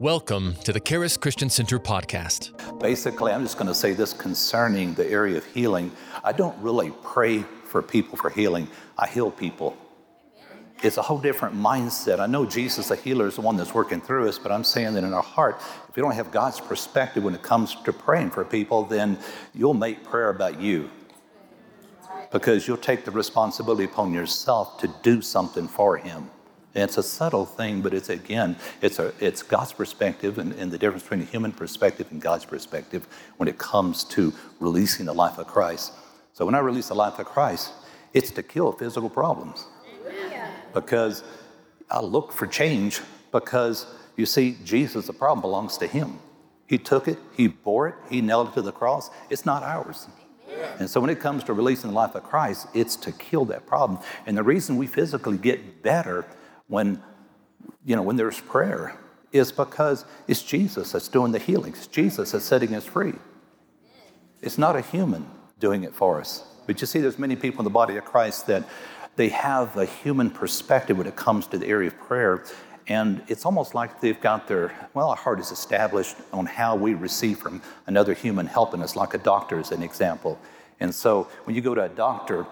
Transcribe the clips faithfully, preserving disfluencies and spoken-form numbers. Welcome to the Charis Christian Center podcast. Basically, I'm just going to say this concerning the area of healing. I don't really pray for people for healing. I heal people. It's a whole different mindset. I know Jesus, the healer, is the one that's working through us, but I'm saying that in our heart, if you don't have God's perspective when it comes to praying for people, then you'll make prayer about you, because you'll take the responsibility upon yourself to do something for him. It's a subtle thing, but it's, again, it's a it's God's perspective and, and the difference between a human perspective and God's perspective when it comes to releasing the life of Christ. So when I release the life of Christ, it's to kill physical problems. Yeah. Because I look for change, because, you see, Jesus, the problem belongs to him. He took it. He bore it. He nailed it to the cross. It's not ours. And so when it comes to releasing the life of Christ, it's to kill that problem. And the reason we physically get better when, you know, when there's prayer is because it's Jesus that's doing the healing. It's Jesus that's setting us free. It's not a human doing it for us. But you see, there's many people in the body of Christ that they have a human perspective when it comes to the area of prayer. And it's almost like they've got their, well, our heart is established on how we receive from another human helping us, like a doctor is an example. And so when you go to a doctor,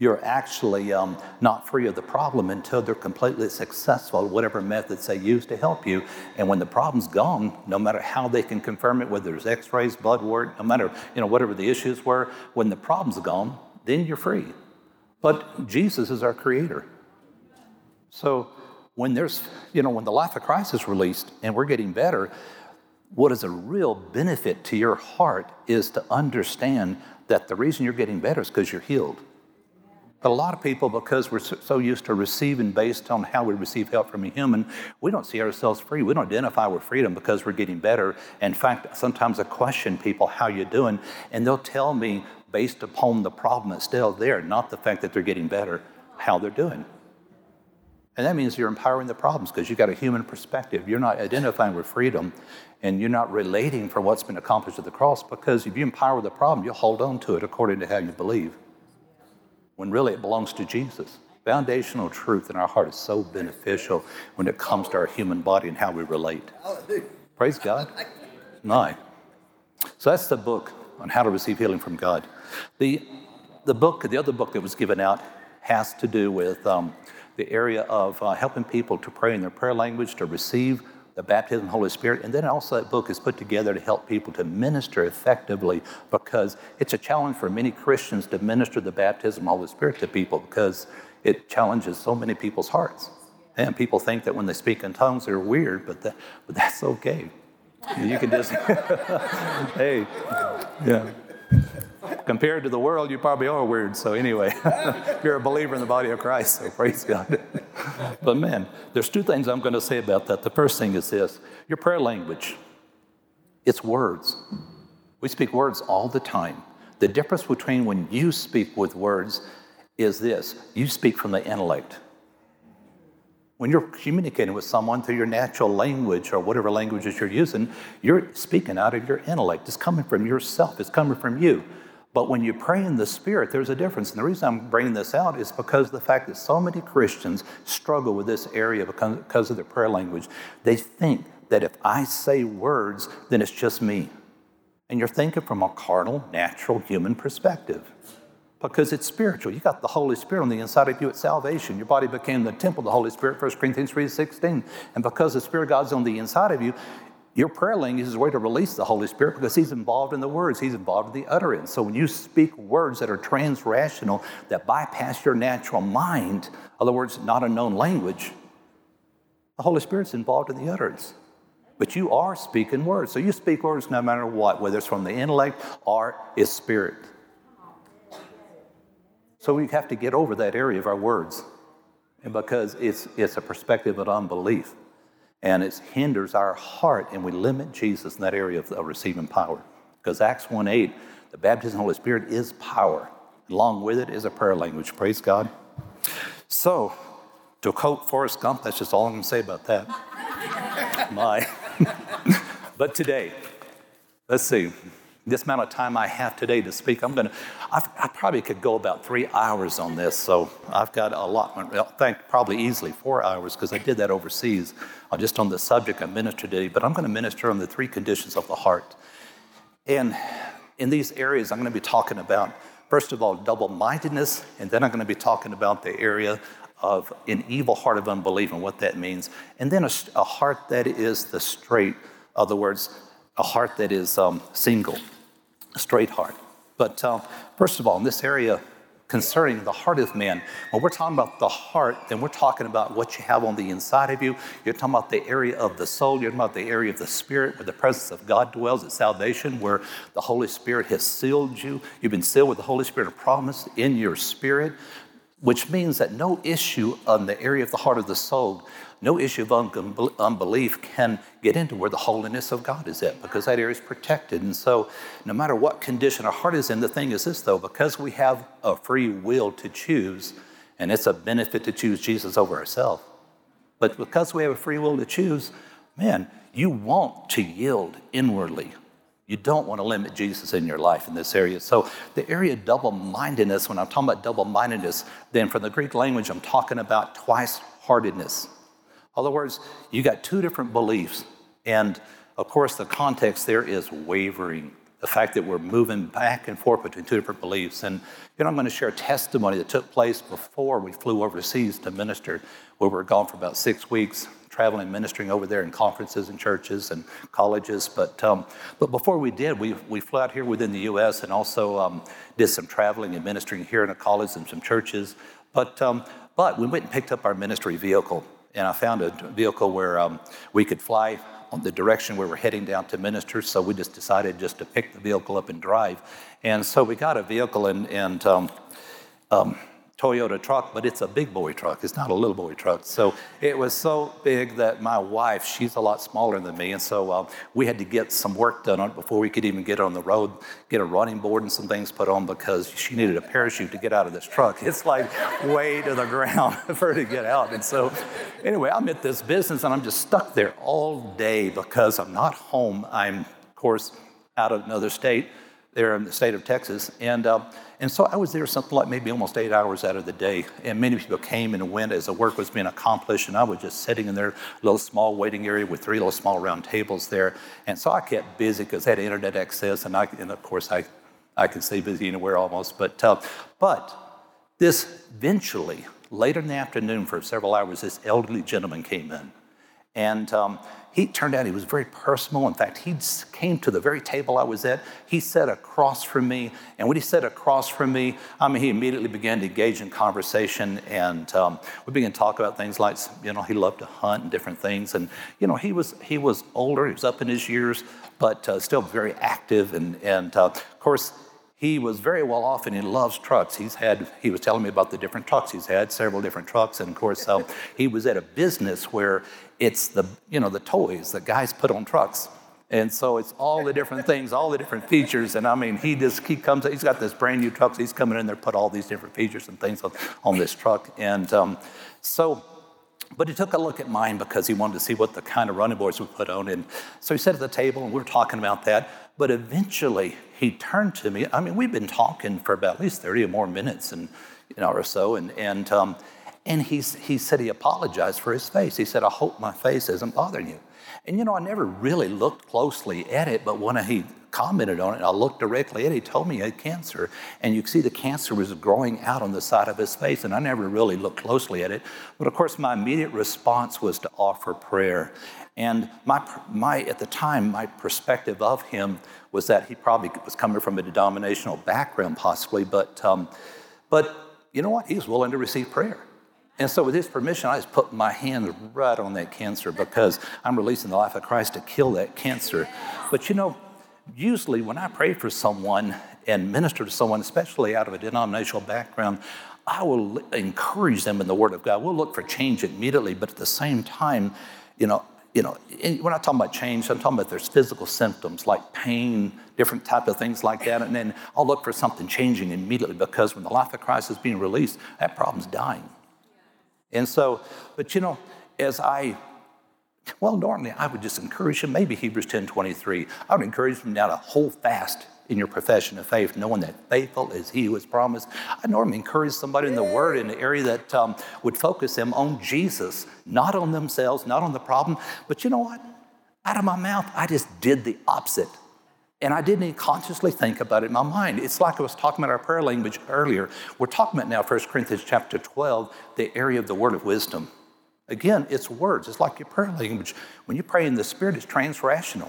you're actually um, not free of the problem until they're completely successful, whatever methods they use to help you. And when the problem's gone, no matter how they can confirm it, whether it's x-rays, blood work, no matter, you know, whatever the issues were, when the problem's gone, then you're free. But Jesus is our creator. So when there's, you know, when the life of Christ is released and we're getting better, what is a real benefit to your heart is to understand that the reason you're getting better is because you're healed. But a lot of people, because we're so used to receiving based on how we receive help from a human, we don't see ourselves free. We don't identify with freedom because we're getting better. In fact, sometimes I question people, how you doing? And they'll tell me based upon the problem that's still there, not the fact that they're getting better, how they're doing. And that means you're empowering the problems because you've got a human perspective. You're not identifying with freedom, and you're not relating from what's been accomplished at the cross, because if you empower the problem, you'll hold on to it according to how you believe, when really it belongs to Jesus. Foundational truth in our heart is so beneficial when it comes to our human body and how we relate. Praise God. No. So that's the book on how to receive healing from God. The the book, the other book that was given out has to do with um, the area of uh, helping people to pray in their prayer language, to receive the baptism of the Holy Spirit. And then also that book is put together to help people to minister effectively, because it's a challenge for many Christians to minister the baptism of the Holy Spirit to people, because it challenges so many people's hearts. And people think that when they speak in tongues, they're weird, but, that, but that's okay. You can just, hey, yeah. Compared to the world, you probably are weird. So anyway, you're a believer in the body of Christ, so praise God. But man, there's two things I'm going to say about that. The first thing is this: your prayer language, it's words. We speak words all the time. The difference between when you speak with words is this: you speak from the intellect. When you're communicating with someone through your natural language or whatever languages you're using, you're speaking out of your intellect. It's coming from yourself. It's coming from you. But when you pray in the Spirit, there's a difference. And the reason I'm bringing this out is because of the fact that so many Christians struggle with this area because of their prayer language. They think that if I say words, then it's just me. And you're thinking from a carnal, natural, human perspective, because it's spiritual. You got the Holy Spirit on the inside of you at salvation. Your body became the temple of the Holy Spirit, First Corinthians three sixteen. And because the Spirit of God's on the inside of you, your prayer language is a way to release the Holy Spirit, because he's involved in the words. He's involved in the utterance. So when you speak words that are trans-rational, that bypass your natural mind, in other words, not a known language, the Holy Spirit's involved in the utterance. But you are speaking words. So you speak words no matter what, whether it's from the intellect or it's spirit. So we have to get over that area of our words, and because it's it's a perspective of unbelief. And it hinders our heart, and we limit Jesus in that area of, of receiving power. Because Acts one eight, the baptism of the Holy Spirit is power. Along with it is a prayer language. Praise God. So, to quote Forrest Gump, that's just all I'm going to say about that. My. But today, let's see. this amount of time I have today to speak, I'm going to, I probably could go about three hours on this. So I've got a lot, I think probably easily four hours because I did that overseas uh, just on the subject I minister today. But I'm going to minister on the three conditions of the heart. And in these areas, I'm going to be talking about, first of all, double-mindedness, and then I'm going to be talking about the area of an evil heart of unbelief and what that means. And then a, a heart that is the straight, in other words, a heart that is um, single, a straight heart. But uh, first of all, in this area concerning the heart of man, when we're talking about the heart, then we're talking about what you have on the inside of you. You're talking about the area of the soul. You're talking about the area of the spirit where the presence of God dwells at salvation, where the Holy Spirit has sealed you. You've been sealed with the Holy Spirit of promise in your spirit, which means that no issue on the area of the heart of the soul, no issue of unbelief can get into where the holiness of God is at, because that area is protected. And so no matter what condition our heart is in, the thing is this, though, because we have a free will to choose, and it's a benefit to choose Jesus over ourselves, but because we have a free will to choose, man, you want to yield inwardly. You don't want to limit Jesus in your life in this area. So the area of double-mindedness, when I'm talking about double-mindedness, then from the Greek language, I'm talking about twice-heartedness. In other words, you got two different beliefs. And of course, the context there is wavering. The fact that we're moving back and forth between two different beliefs. And you know, I'm going to share a testimony that took place before we flew overseas to minister, where we were gone for about six weeks. Traveling, ministering over there in conferences and churches and colleges. But um, but before we did, we we flew out here within the U S and also um, did some traveling and ministering here in a college and some churches. But um, but we went and picked up our ministry vehicle, and I found a vehicle where um, we could fly on the direction we were heading down to minister. So we just decided just to pick the vehicle up and drive. And so we got a vehicle and and. Um, um, Toyota truck, but it's a big boy truck. It's not a little boy truck. So it was so big that my wife, she's a lot smaller than me, and so uh, we had to get some work done on it before we could even get it on the road, get a running board and some things put on because she needed a parachute to get out of this truck. It's like way to the ground for her to get out. And so anyway, I'm at this business, and I'm just stuck there all day because I'm not home. I'm, of course, out of another state. There in the state of Texas, and um, and so I was there something like maybe almost eight hours out of the day, and many people came and went as the work was being accomplished, and I was just sitting in their little small waiting area with three little small round tables there, and so I kept busy because I had internet access, and I and of course I, I can stay busy anywhere almost, but uh, but this eventually later in the afternoon for several hours, this elderly gentleman came in, and. Um, He turned out he was very personal. In fact, he came to the very table I was at. He sat across from me. And when he sat across from me, I mean, he immediately began to engage in conversation. And um, we began to talk about things like, you know, he loved to hunt and different things. And, you know, he was he was older. He was up in his years, but uh, still very active. And, and uh, of course, he was very well off, and he loves trucks. He's had. He was telling me about the different trucks he's had, several different trucks. And, of course, um, he was at a business where it's the, you know, the toys that guys put on trucks. And so it's all the different things, all the different features. And I mean, he just, he comes, he's got this brand new truck. So he's coming in there, put all these different features and things on, on this truck. And um, so, but he took a look at mine because he wanted to see what the kind of running boards we put on. And so he sat at the table and we were talking about that. But eventually he turned to me. I mean, we've been talking for about at least thirty or more minutes and, you know, or so. And, and, um, And he, he said he apologized for his face. He said, I hope my face isn't bothering you. And, you know, I never really looked closely at it, but when he commented on it, I looked directly at it. He told me he had cancer. And you could see the cancer was growing out on the side of his face, and I never really looked closely at it. But, of course, my immediate response was to offer prayer. And my, my at the time, my perspective of him was that he probably was coming from a denominational background possibly, but, um, but you know what? He was willing to receive prayer. And so with his permission, I just put my hand right on that cancer because I'm releasing the life of Christ to kill that cancer. But, you know, usually when I pray for someone and minister to someone, especially out of a denominational background, I will encourage them in the Word of God. We'll look for change immediately, but at the same time, you know, You know, we're not talking about change. I'm talking about there's physical symptoms like pain, different type of things like that. And then I'll look for something changing immediately because when the life of Christ is being released, that problem's dying. And so, but you know, as I, well, normally I would just encourage him, maybe Hebrews ten twenty-three. I would encourage him now to hold fast in your profession of faith, knowing that faithful is he who is promised. I normally encourage somebody in the Word in an area that um, would focus them on Jesus, not on themselves, not on the problem. But you know what? Out of my mouth, I just did the opposite. And I didn't even consciously think about it in my mind. It's like I was talking about our prayer language earlier. We're talking about now First Corinthians chapter twelve, the area of the word of wisdom. Again, it's words. It's like your prayer language. When you pray in the Spirit, it's transrational.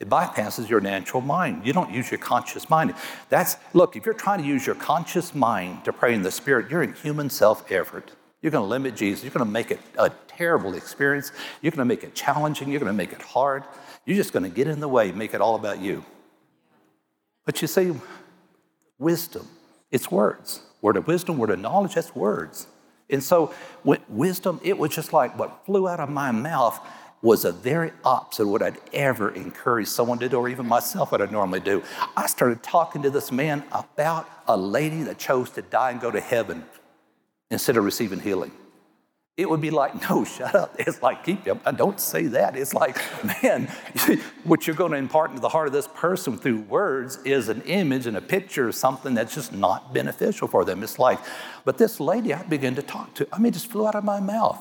It bypasses your natural mind. You don't use your conscious mind. That's, look, if you're trying to use your conscious mind to pray in the Spirit, you're in human self-effort. You're going to limit Jesus. You're going to make it a terrible experience. You're going to make it challenging. You're going to make it hard. You're just going to get in the way, make it all about you. But you see, wisdom, it's words. Word of wisdom, word of knowledge, that's words. And so with wisdom, it was just like what flew out of my mouth was a very opposite of what I'd ever encourage someone to do, or even myself what I normally do. I started talking to this man about a lady that chose to die and go to heaven instead of receiving healing. It would be like, no, shut up. It's like, keep you. Don't say that. It's like, man, what you're going to impart into the heart of this person through words is an image and a picture of something that's just not beneficial for them. It's like, but this lady I began to talk to, I mean, it just flew out of my mouth.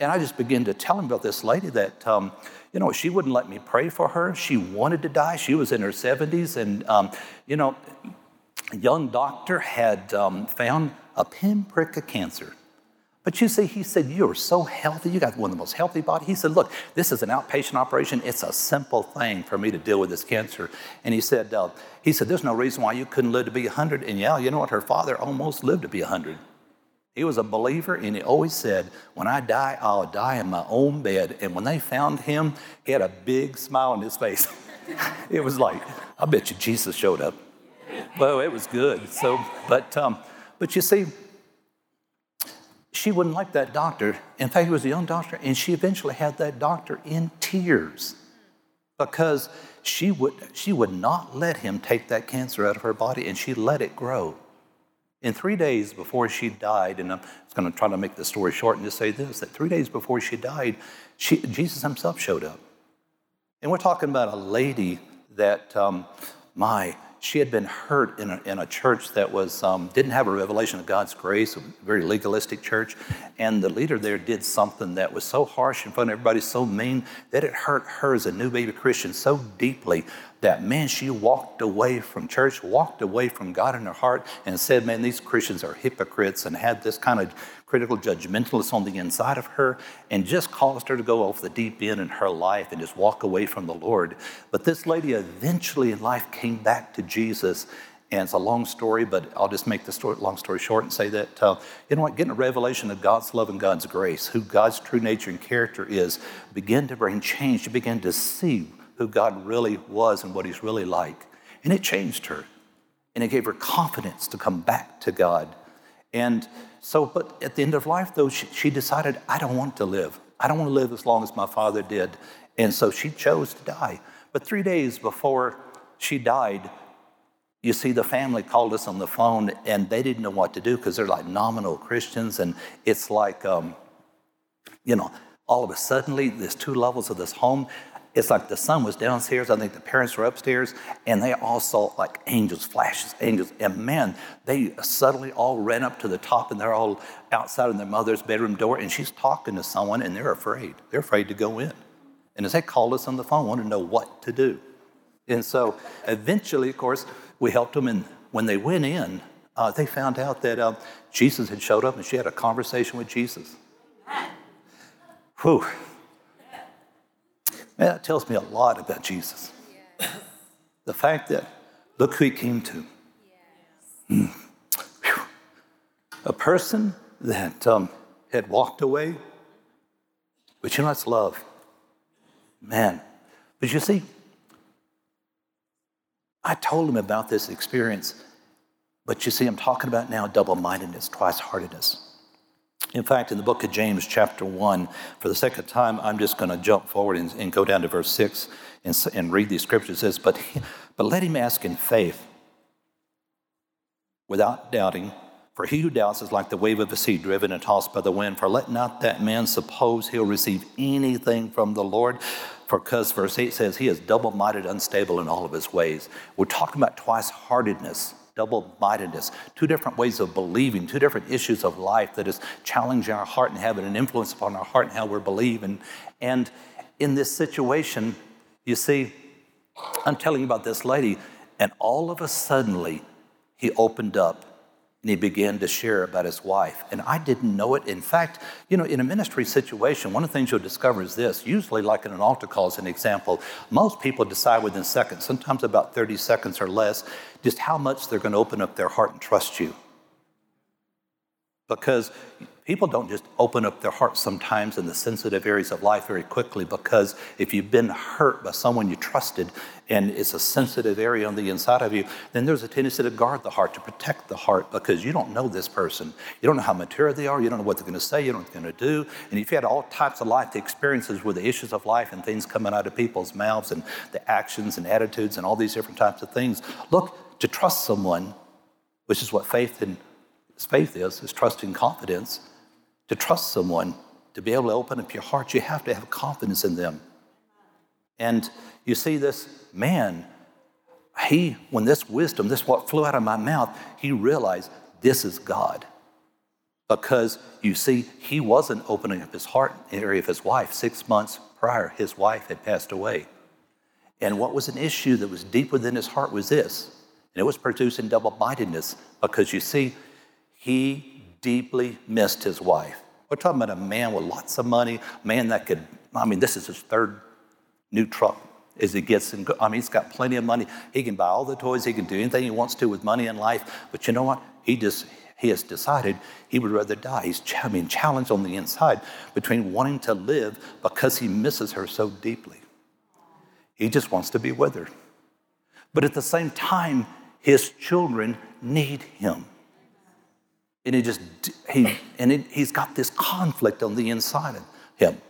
And I just began to tell him about this lady that, um, you know, she wouldn't let me pray for her. She wanted to die. She was in her seventies. And, um, you know, a young doctor had um, found a pinprick of cancer. But you see, he said, you are so healthy. You got one of the most healthy bodies. He said, look, this is an outpatient operation. It's a simple thing for me to deal with this cancer. And he said, uh, he said, there's no reason why you couldn't live to be one hundred. And yeah, you know what? Her father almost lived to be one hundred. He was a believer, and he always said, when I die, I'll die in my own bed. And when they found him, he had a big smile on his face. It was like, I bet you Jesus showed up. Well, it was good. So, but, um, but you see, she wouldn't like that doctor. In fact, he was a young doctor, and she eventually had that doctor in tears because she would she would not let him take that cancer out of her body, and she let it grow. And three days before she died, and I'm going to try to make the story short and just say this, that three days before she died, she, Jesus himself showed up. And we're talking about a lady that, um, my she had been hurt in a, in a church that was um, didn't have a revelation of God's grace, a very legalistic church. And the leader there did something that was so harsh in front of everybody, so mean, that it hurt her as a new baby Christian so deeply that, man, she walked away from church, walked away from God in her heart, and said, man, these Christians are hypocrites, and had this kind of critical judgmentalness on the inside of her, and just caused her to go off the deep end in her life and just walk away from the Lord. But this lady eventually in life came back to Jesus, and it's a long story, but I'll just make the story, long story short and say that, uh, you know what, getting a revelation of God's love and God's grace, who God's true nature and character is, began to bring change. She began to see who God really was and what he's really like. And it changed her, and it gave her confidence to come back to God. And so, but at the end of life, though, she, she decided, I don't want to live. I don't want to live as long as my father did. And so she chose to die. But three days before she died, you see, the family called us on the phone, and they didn't know what to do because they're like nominal Christians. And it's like, um, you know, all of a sudden, there's two levels of this home. It's like the son was downstairs. I think the parents were upstairs, and they all saw like angels, flashes, angels. And man, they suddenly all ran up to the top, and they're all outside of their mother's bedroom door, and she's talking to someone, and they're afraid. They're afraid to go in. And as they called us on the phone, wanted to know what to do. And so eventually, of course, we helped them. And when they went in, uh, they found out that uh, Jesus had showed up, and she had a conversation with Jesus. Whew. Man, that tells me a lot about Jesus. Yes. The fact that, look who he came to. Yes. Mm. A person that um, had walked away, but you know, that's love. Man, but you see, I told him about this experience, but you see, I'm talking about now double-mindedness, twice-heartedness. In fact, in the book of James, chapter one, for the second time, I'm just going to jump forward and, and go down to verse six and, and read these scriptures. It says, but, he, but let him ask in faith without doubting, For he who doubts is like the wave of the sea driven and tossed by the wind. For let not that man suppose he'll receive anything from the Lord. For because verse eight says he is double-minded, unstable in all of his ways. We're talking about twice-heartedness, double-mindedness, two different ways of believing, two different issues of life that is challenging our heart and having an influence upon our heart and how we believe. And, and in this situation, you see, I'm telling you about this lady, and all of a sudden, he opened up. And he began to share about his wife. And I didn't know it. In fact, you know, in a ministry situation, one of the things you'll discover is this. Usually, like in an altar call as an example, most people decide within seconds, sometimes about thirty seconds or less, just how much they're going to open up their heart and trust you. Because people don't just open up their heart sometimes in the sensitive areas of life very quickly, because if you've been hurt by someone you trusted and it's a sensitive area on the inside of you, then there's a tendency to guard the heart, to protect the heart, because you don't know this person. You don't know how mature they are. You don't know what they're going to say. You don't know what they're going to do. And if you had all types of life experiences with the issues of life and things coming out of people's mouths and the actions and attitudes and all these different types of things, look, to trust someone, which is what faith and faith is, is trust and confidence. To trust someone, to be able to open up your heart, you have to have confidence in them. And you see this man, he, when this wisdom, this what flew out of my mouth, he realized this is God. Because you see, he wasn't opening up his heart in the area of his wife. Six months prior, his wife had passed away. And what was an issue that was deep within his heart was this. And it was producing double-mindedness, because you see, he deeply missed his wife. We're talking about a man with lots of money, a man that could, I mean, this is his third new truck as he gets, in, I mean, he's got plenty of money. He can buy all the toys. He can do anything he wants to with money in life. But you know what? He just, he has decided he would rather die. He's, I mean, challenged on the inside between wanting to live because he misses her so deeply. He just wants to be with her. But at the same time, his children need him. And he just, he, and it, he's got this conflict on the inside of him.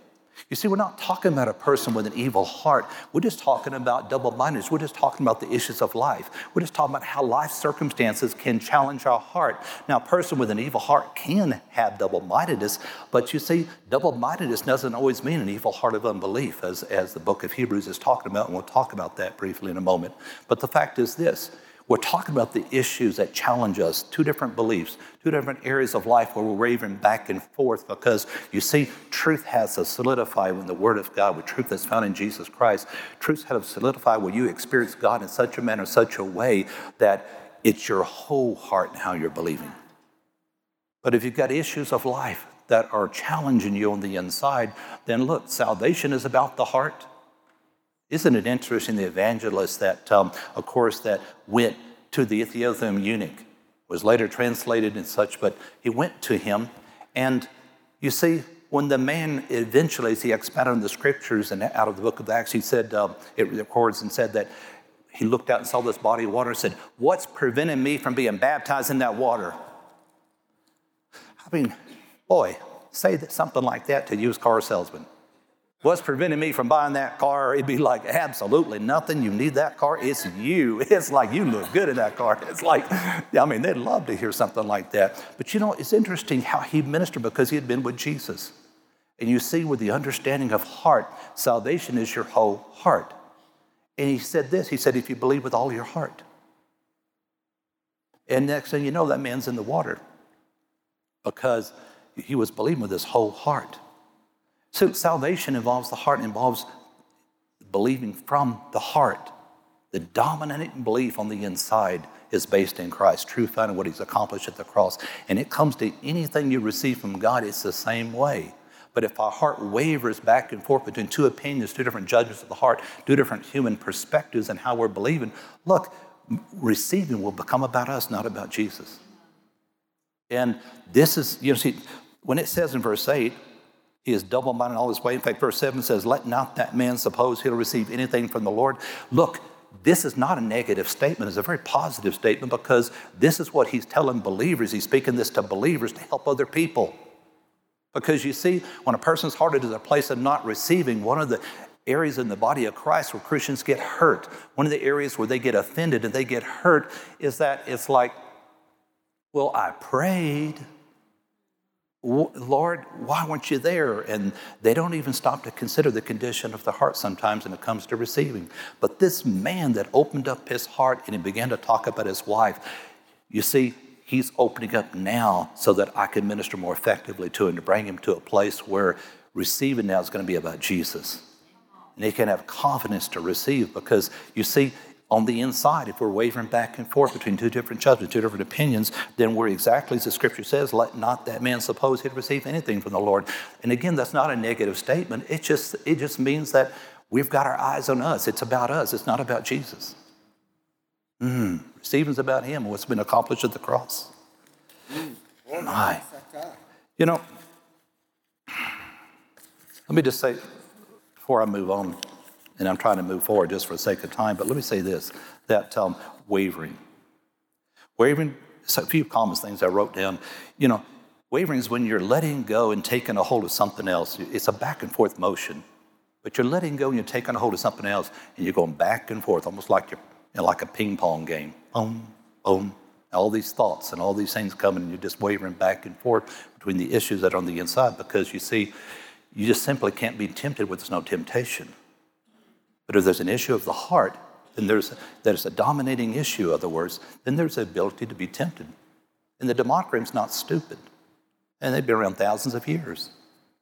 You see, we're not talking about a person with an evil heart. We're just talking about double-mindedness. We're just talking about the issues of life. We're just talking about how life circumstances can challenge our heart. Now, a person with an evil heart can have double-mindedness, but you see, double-mindedness doesn't always mean an evil heart of unbelief, as, as the book of Hebrews is talking about, and we'll talk about that briefly in a moment. But the fact is this. We're talking about the issues that challenge us, two different beliefs, two different areas of life where we're wavering back and forth, because, you see, truth has to solidify when the Word of God, with truth that's found in Jesus Christ, truth has to solidify when you experience God in such a manner, such a way that it's your whole heart and how you're believing. But if you've got issues of life that are challenging you on the inside, then look, salvation is about the heart. Isn't it interesting, the evangelist that, um, of course, that went to the Ethiopian eunuch, was later translated and such, but he went to him. And you see, when the man eventually, as he expounded on the scriptures and out of the book of Acts, he said, um, it records and said that he looked out and saw this body of water and said, what's preventing me from being baptized in that water? I mean, boy, say that something like that to a used car salesman. What's preventing me from buying that car? It'd be like, absolutely nothing. You need that car. It's you. It's like, you look good in that car. It's like, I mean, they'd love to hear something like that. But, you know, it's interesting how he ministered, because he had been with Jesus. And you see, with the understanding of heart, salvation is your whole heart. And he said this. He said, if you believe with all your heart. And next thing you know, that man's in the water, because he was believing with his whole heart. So salvation involves the heart, involves believing from the heart. The dominant belief on the inside is based in Christ, truth found in what he's accomplished at the cross. And it comes to anything you receive from God, it's the same way. But if our heart wavers back and forth between two opinions, two different judgments of the heart, two different human perspectives and how we're believing, look, receiving will become about us, not about Jesus. And this is, you know, see, when it says in verse eight, he is double-minded all his way. In fact, verse seven says, let not that man suppose he'll receive anything from the Lord. Look, this is not a negative statement. It's a very positive statement, because this is what he's telling believers. He's speaking this to believers to help other people. Because you see, when a person's heart is a place of not receiving, one of the areas in the body of Christ where Christians get hurt, one of the areas where they get offended and they get hurt is that it's like, Well, I prayed. Lord, why weren't you there? And they don't even stop to consider the condition of the heart sometimes when it comes to receiving. But this man that opened up his heart and he began to talk about his wife, you see, he's opening up now so that I can minister more effectively to him, to bring him to a place where receiving now is going to be about Jesus. And he can have confidence to receive because, you see, on the inside, if we're wavering back and forth between two different judgments, two different opinions, then we're exactly as the Scripture says, let not that man suppose he'd receive anything from the Lord. And again, that's not a negative statement. It just, it just means that we've got our eyes on us. It's about us. It's not about Jesus. Mm. Receiving's about him, what's been accomplished at the cross. Mm. My. You know, let me just say, before I move on, and I'm trying to move forward just for the sake of time, but let me say this, that um, wavering. Wavering, so a few comments, things I wrote down. You know, wavering is when you're letting go and taking a hold of something else. It's a back and forth motion, but you're letting go and you're taking a hold of something else, and you're going back and forth, almost like you're you know, like a ping pong game. Boom, boom, all these thoughts and all these things coming, and you're just wavering back and forth between the issues that are on the inside because, you see, you just simply can't be tempted where there's no temptation. But if there's an issue of the heart, then there's there's a dominating issue, in other words, then there's the ability to be tempted. And the democrat's not stupid. And they've been around thousands of years.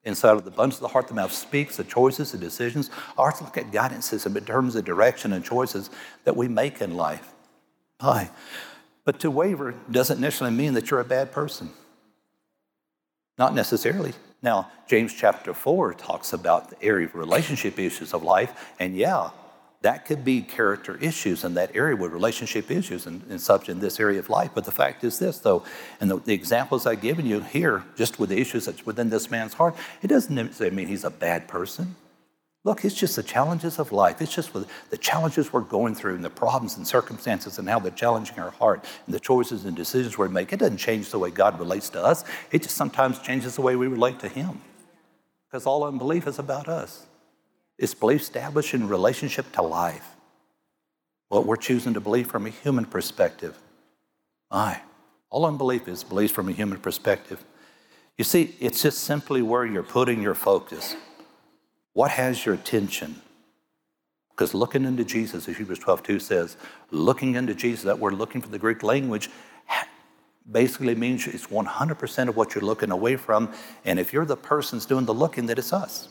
Inside of the abundance of the heart, the mouth speaks, the choices, the decisions. Our hearts look at guidance system in terms of direction and choices that we make in life. Aye. But to waver doesn't necessarily mean that you're a bad person. Not necessarily. Now, James chapter four talks about the area of relationship issues of life, and yeah, that could be character issues in that area with relationship issues and, and such in this area of life. But the fact is this, though, and the, the examples I've given you here, just with the issues that's within this man's heart, it doesn't mean he's a bad person. Look, it's just the challenges of life. It's just the challenges we're going through and the problems and circumstances and how they're challenging our heart and the choices and decisions we make. It doesn't change the way God relates to us. It just sometimes changes the way we relate to him because all unbelief is about us. It's belief established in relationship to life, what we're choosing to believe from a human perspective. Aye. All unbelief is belief from a human perspective. You see, it's just simply where you're putting your focus. What has your attention? Because looking into Jesus, as Hebrews twelve two says, looking into Jesus, that word looking for the Greek language basically means it's one hundred percent of what you're looking away from. And if you're the person's doing the looking, then it's us.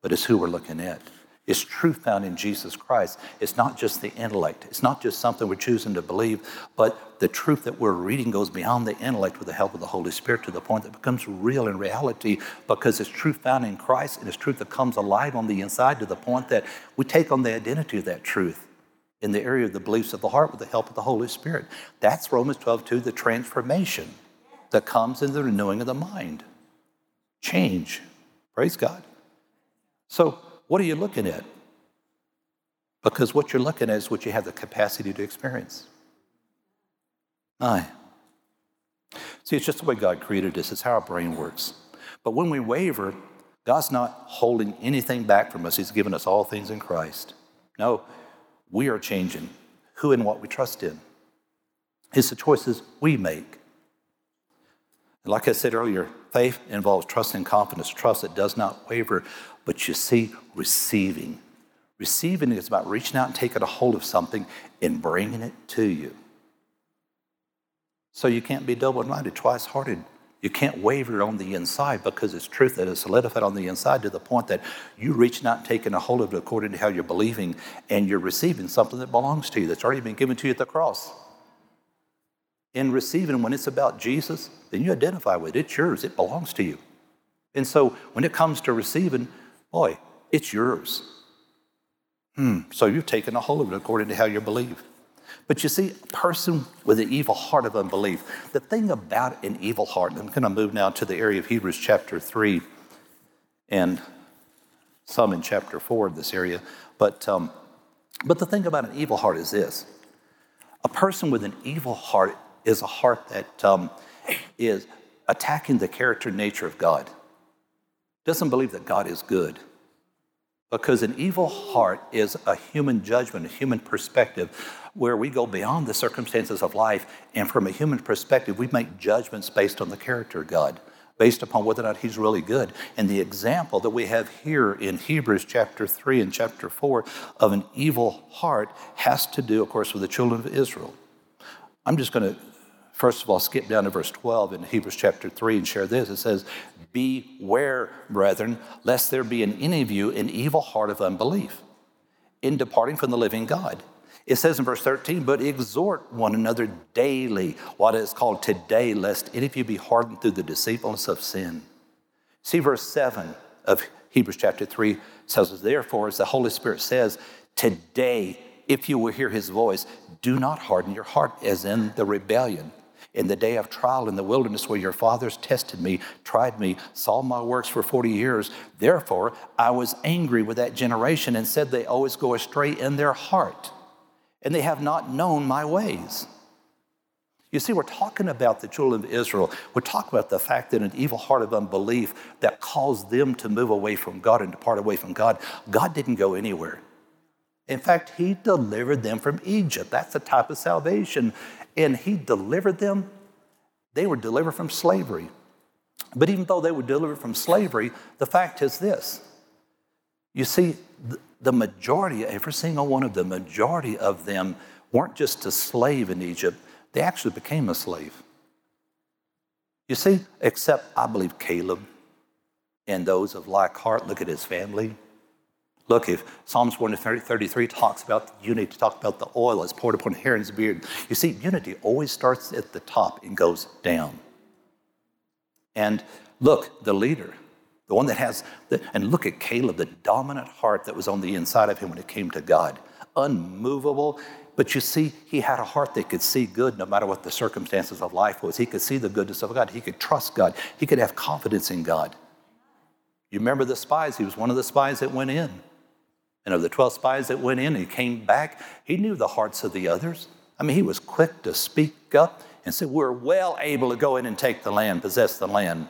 But it's who we're looking at. It's truth found in Jesus Christ. It's not just the intellect. It's not just something we're choosing to believe, but the truth that we're reading goes beyond the intellect with the help of the Holy Spirit to the point that it becomes real in reality because it's truth found in Christ and it's truth that comes alive on the inside to the point that we take on the identity of that truth in the area of the beliefs of the heart with the help of the Holy Spirit. That's Romans twelve two, the transformation that comes in the renewing of the mind. Change. Praise God. So what are you looking at? Because what you're looking at is what you have the capacity to experience. Aye. See, it's just the way God created us. It's how our brain works. But when we waver, God's not holding anything back from us. He's given us all things in Christ. No, we are changing who and what we trust in. It's the choices we make. And like I said earlier, faith involves trust and confidence, trust that does not waver. But you see, receiving. Receiving is about reaching out and taking a hold of something and bringing it to you. So you can't be double-minded, twice-hearted. You can't waver on the inside because it's truth that is solidified on the inside to the point that you reach not taking a hold of it according to how you're believing and you're receiving something that belongs to you, that's already been given to you at the cross. In receiving, when it's about Jesus, then you identify with it. It's yours. It belongs to you. And so when it comes to receiving, boy, it's yours. Hmm. So you've taken a hold of it according to how you believe. But you see, a person with an evil heart of unbelief, the thing about an evil heart, and I'm going to move now to the area of Hebrews chapter three and some in chapter four of this area. But, um, but the thing about an evil heart is this. A person with an evil heart is a heart that um, is attacking the character and nature of God. Doesn't believe that God is good. Because an evil heart is a human judgment, a human perspective where we go beyond the circumstances of life, and from a human perspective, we make judgments based on the character of God, based upon whether or not he's really good. And the example that we have here in Hebrews chapter three and chapter four of an evil heart has to do, of course, with the children of Israel. I'm just going to, first of all, skip down to verse twelve in Hebrews chapter three and share this. It says, "Beware, brethren, lest there be in any of you an evil heart of unbelief in departing from the living God." It says in verse thirteen, "But exhort one another daily," what is called today, "lest any of you be hardened through the deceitfulness of sin." See, verse seven of Hebrews chapter three tells us, "Therefore, as the Holy Spirit says, today, if you will hear his voice, do not harden your heart as in the rebellion, in the day of trial in the wilderness where your fathers tested me, tried me, saw my works for forty years. Therefore, I was angry with that generation and said, they always go astray in their heart, and they have not known my ways." You see, we're talking about the children of Israel. We're talking about the fact that an evil heart of unbelief that caused them to move away from God and depart away from God, God didn't go anywhere. In fact, he delivered them from Egypt. That's the type of salvation. And he delivered them. They were delivered from slavery. But even though they were delivered from slavery, the fact is this. You see, the majority, every single one of them, the majority of them weren't just a slave in Egypt. They actually became a slave. You see, except I believe Caleb and those of like heart. Look at his family. Look, if Psalms one thirty-three talks about the unity, talks about the oil that's poured upon Aaron's beard. You see, unity always starts at the top and goes down. And look, the leader, the one that has, the, and look at Caleb, the dominant heart that was on the inside of him when it came to God. Unmovable. But you see, he had a heart that could see good no matter what the circumstances of life was. He could see the goodness of God. He could trust God. He could have confidence in God. You remember the spies. He was one of the spies that went in. And of the twelve spies that went in, he came back. He knew the hearts of the others. I mean, he was quick to speak up and say, we're well able to go in and take the land, possess the land.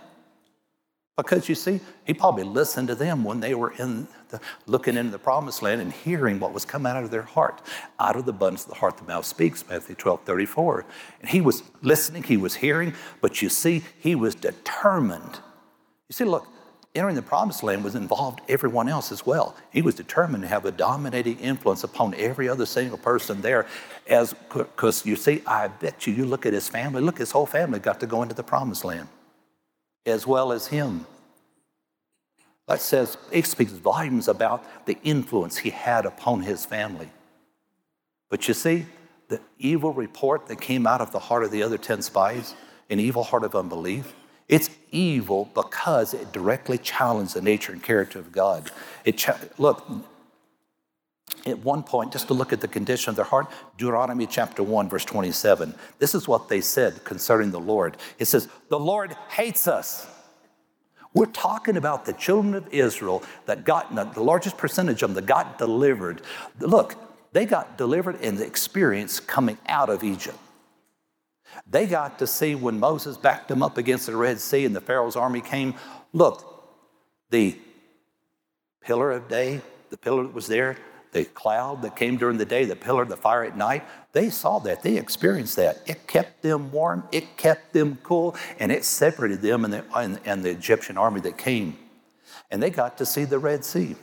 Because you see, he probably listened to them when they were in the, looking into the promised land and hearing what was coming out of their heart. Out of the abundance of the heart, the mouth speaks, Matthew twelve thirty-four. And he was listening, he was hearing, but you see, he was determined. You see, look, entering the promised land was involved everyone else as well. He was determined to have a dominating influence upon every other single person there. As because you see, I bet you, you look at his family, look, his whole family got to go into the promised land as well as him. That says, it speaks volumes about the influence he had upon his family. But you see, the evil report that came out of the heart of the other ten spies, an evil heart of unbelief, it's evil because it directly challenged the nature and character of God. It cha- Look, at one point, just to look at the condition of their heart, Deuteronomy chapter one, verse twenty-seven. This is what they said concerning the Lord. It says, "The Lord hates us." We're talking about the children of Israel that got, the largest percentage of them that got delivered. Look, they got delivered in the experience coming out of Egypt. They got to see when Moses backed them up against the Red Sea and the Pharaoh's army came. Look, the pillar of day, the pillar that was there, the cloud that came during the day, the pillar, the fire at night, they saw that. They experienced that. It kept them warm. It kept them cool. And it separated them and the, and, and the Egyptian army that came. And they got to see the Red Sea.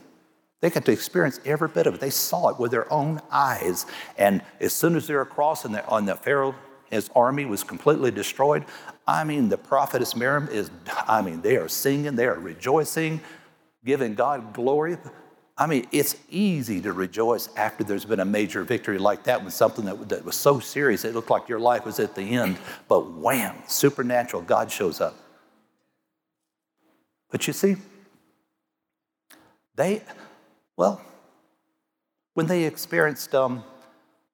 They got to experience every bit of it. They saw it with their own eyes. And as soon as they were across and on the Pharaoh, his army was completely destroyed. I mean, the prophetess Miriam is, I mean, they are singing, they are rejoicing, giving God glory. I mean, it's easy to rejoice after there's been a major victory like that when something that, that was so serious, it looked like your life was at the end. But wham, supernatural, God shows up. But you see, they, well, when they experienced, um,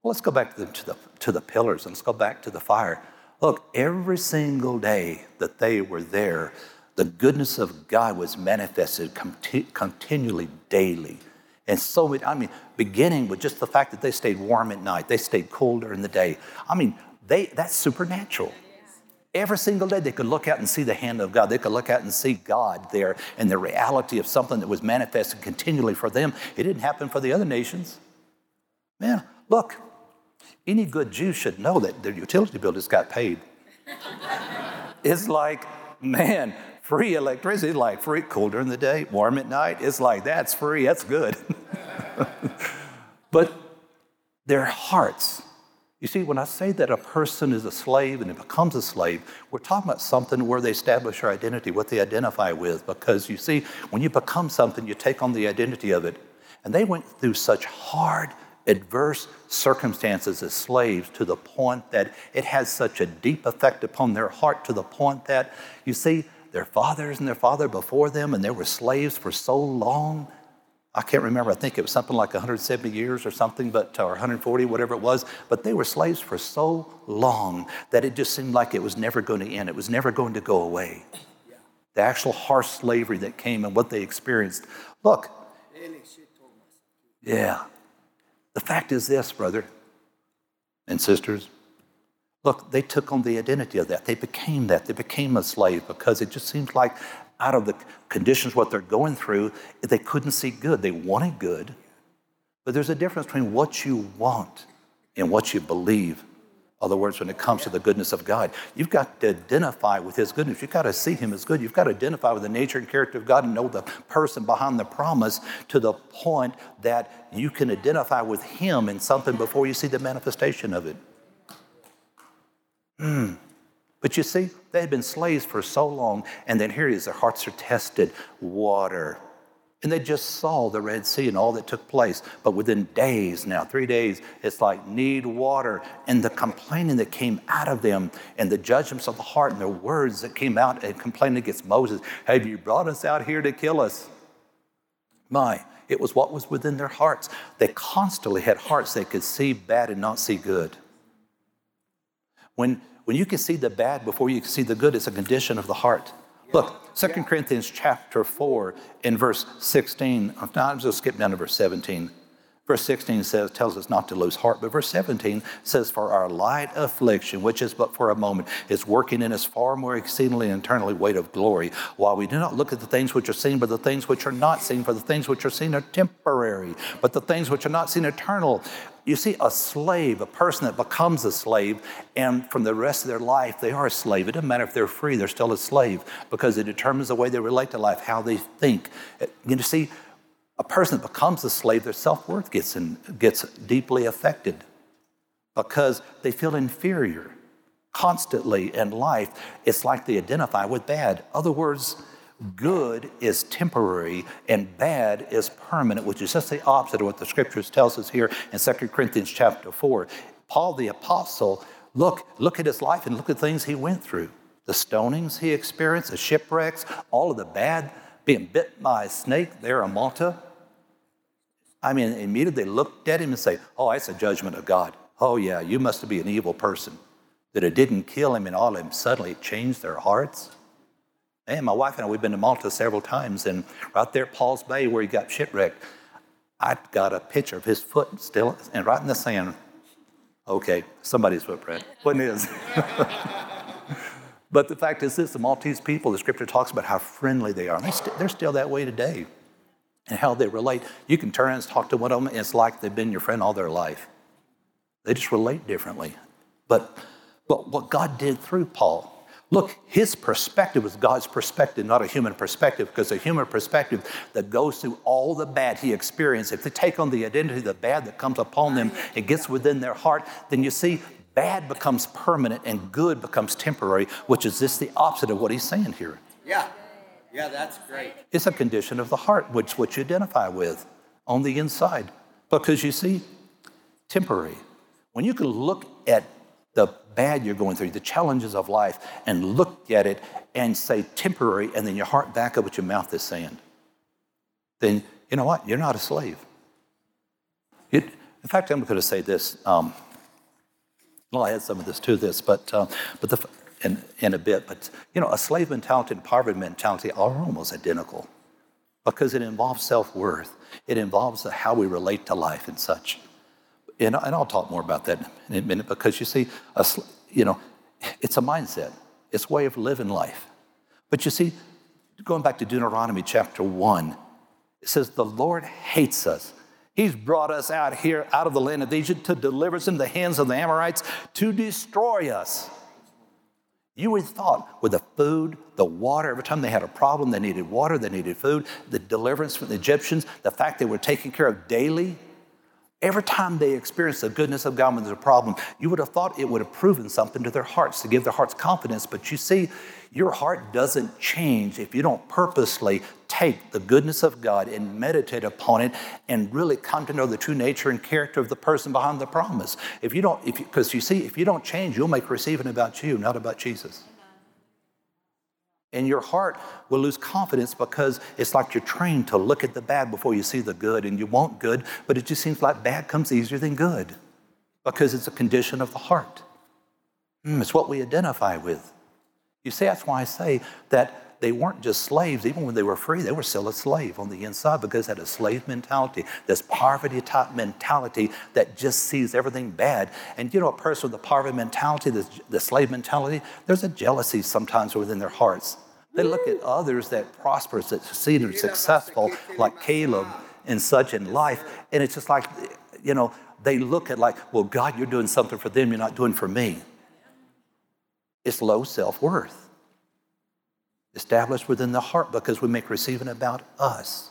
let's go back to the, to the to the pillars and let's go back to the fire. Look, every single day that they were there, the goodness of God was manifested conti- continually, daily. And so, it, I mean, beginning with just the fact that they stayed warm at night, they stayed cool during the day. I mean, they that's supernatural. Every single day they could look out and see the hand of God. They could look out and see God there and the reality of something that was manifested continually for them. It didn't happen for the other nations. Man, look. Any good Jew should know that their utility bill just got paid. It's like, man, free electricity, like free, cool during the day, warm at night. It's like, that's free, that's good. But their hearts, you see, when I say that a person is a slave and it becomes a slave, we're talking about something where they establish their identity, what they identify with. Because you see, when you become something, you take on the identity of it. And they went through such hard, adverse circumstances as slaves to the point that it had such a deep effect upon their heart, to the point that, you see, their fathers and their father before them, and they were slaves for so long. I can't remember, I think it was something like one hundred seventy years or something, but or one hundred forty, whatever it was, but they were slaves for so long that it just seemed like it was never going to end. It was never going to go away. Yeah. The actual harsh slavery that came and what they experienced. Look, yeah, the fact is this, brother and sisters, look, they took on the identity of that. They became that. They became a slave because it just seems like out of the conditions, what they're going through, they couldn't see good. They wanted good. But there's a difference between what you want and what you believe. In other words, when it comes to the goodness of God, you've got to identify with his goodness. You've got to see him as good. You've got to identify with the nature and character of God and know the person behind the promise to the point that you can identify with him in something before you see the manifestation of it. Mm. But you see, they had been slaves for so long, and then here it is, their hearts are tested, water. And they just saw the Red Sea and all that took place. But within days now, three days, it's like need water. And the complaining that came out of them and the judgments of the heart and the words that came out and complaining against Moses, have you brought us out here to kill us? My, it was what was within their hearts. They constantly had hearts they could see bad and not see good. When When you can see the bad before you can see the good, it's a condition of the heart. Yeah. Look, Second yeah. Corinthians chapter four in verse sixteen. I'm just going to skip down to verse seventeen. Verse sixteen says, tells us not to lose heart, but verse seventeen says, for our light affliction, which is but for a moment, is working in us far more exceedingly and eternally weight of glory. While we do not look at the things which are seen, but the things which are not seen, for the things which are seen are temporary, but the things which are not seen are eternal. You see, a slave, a person that becomes a slave, and from the rest of their life, they are a slave. It doesn't matter if they're free, they're still a slave because it determines the way they relate to life, how they think. You see, a person that becomes a slave, their self-worth gets in, gets deeply affected because they feel inferior constantly in life. It's like they identify with bad. In other words, good is temporary and bad is permanent, which is just the opposite of what the scriptures tells us here in Second Corinthians chapter four. Paul the apostle, look, look at his life and look at things he went through. The stonings he experienced, the shipwrecks, all of the bad, being bit by a snake there in Malta. I mean, immediately they looked at him and say, oh, that's a judgment of God. Oh, yeah, you must be an evil person. That it didn't kill him and all of them suddenly changed their hearts. Man, my wife and I, we've been to Malta several times, and right there at Paul's Bay where he got shipwrecked, I got a picture of his foot still, and right in the sand. Okay, somebody's footprint. What is? But the fact is this, the Maltese people, the scripture talks about how friendly they are. And they st- they're still that way today and how they relate. You can turn around and talk to one of them, and it's like they've been your friend all their life. They just relate differently. But, but what God did through Paul, look, his perspective was God's perspective, not a human perspective, because a human perspective that goes through all the bad he experienced, if they take on the identity of the bad that comes upon them, it gets within their heart, then you see bad becomes permanent and good becomes temporary, which is just the opposite of what he's saying here. Yeah, yeah, that's great. It's a condition of the heart, which is what you identify with on the inside, because you see, temporary. When you can look at the bad you're going through, the challenges of life, and look at it and say temporary, and then your heart back up what your mouth is saying, then you know what? You're not a slave. It, in fact, I'm going to say this. Um, well, I had some of this to this, but uh, but the in, in a bit. But, you know, a slave mentality and poverty mentality are almost identical because it involves self-worth. It involves how we relate to life and such. And I'll talk more about that in a minute because, you see, a, you know, it's a mindset. It's a way of living life. But you see, going back to Deuteronomy chapter one, it says the Lord hates us. He's brought us out here, out of the land of Egypt, to deliver us in the hands of the Amorites, to destroy us. You would have thought with the food, the water, every time they had a problem, they needed water, they needed food, the deliverance from the Egyptians, the fact they were taken care of daily. Every time they experienced the goodness of God when there's a problem, you would have thought it would have proven something to their hearts, to give their hearts confidence. But you see, your heart doesn't change if you don't purposely take the goodness of God and meditate upon it and really come to know the true nature and character of the person behind the promise. If you don't, if because you, you see, if you don't change, you'll make receiving about you, not about Jesus. And your heart will lose confidence because it's like you're trained to look at the bad before you see the good, and you want good, but it just seems like bad comes easier than good because it's a condition of the heart. Mm, it's what we identify with. You see, that's why I say that they weren't just slaves. Even when they were free, they were still a slave on the inside because they had a slave mentality, this poverty-type mentality that just sees everything bad. And you know, a person with the poverty mentality, the, the slave mentality, there's a jealousy sometimes within their hearts. They look at others that prosper, that succeed, and are successful, like Caleb and such in life. And it's just like, you know, they look at like, well, God, you're doing something for them. You're not doing for me. It's low self-worth established within the heart because we make receiving about us,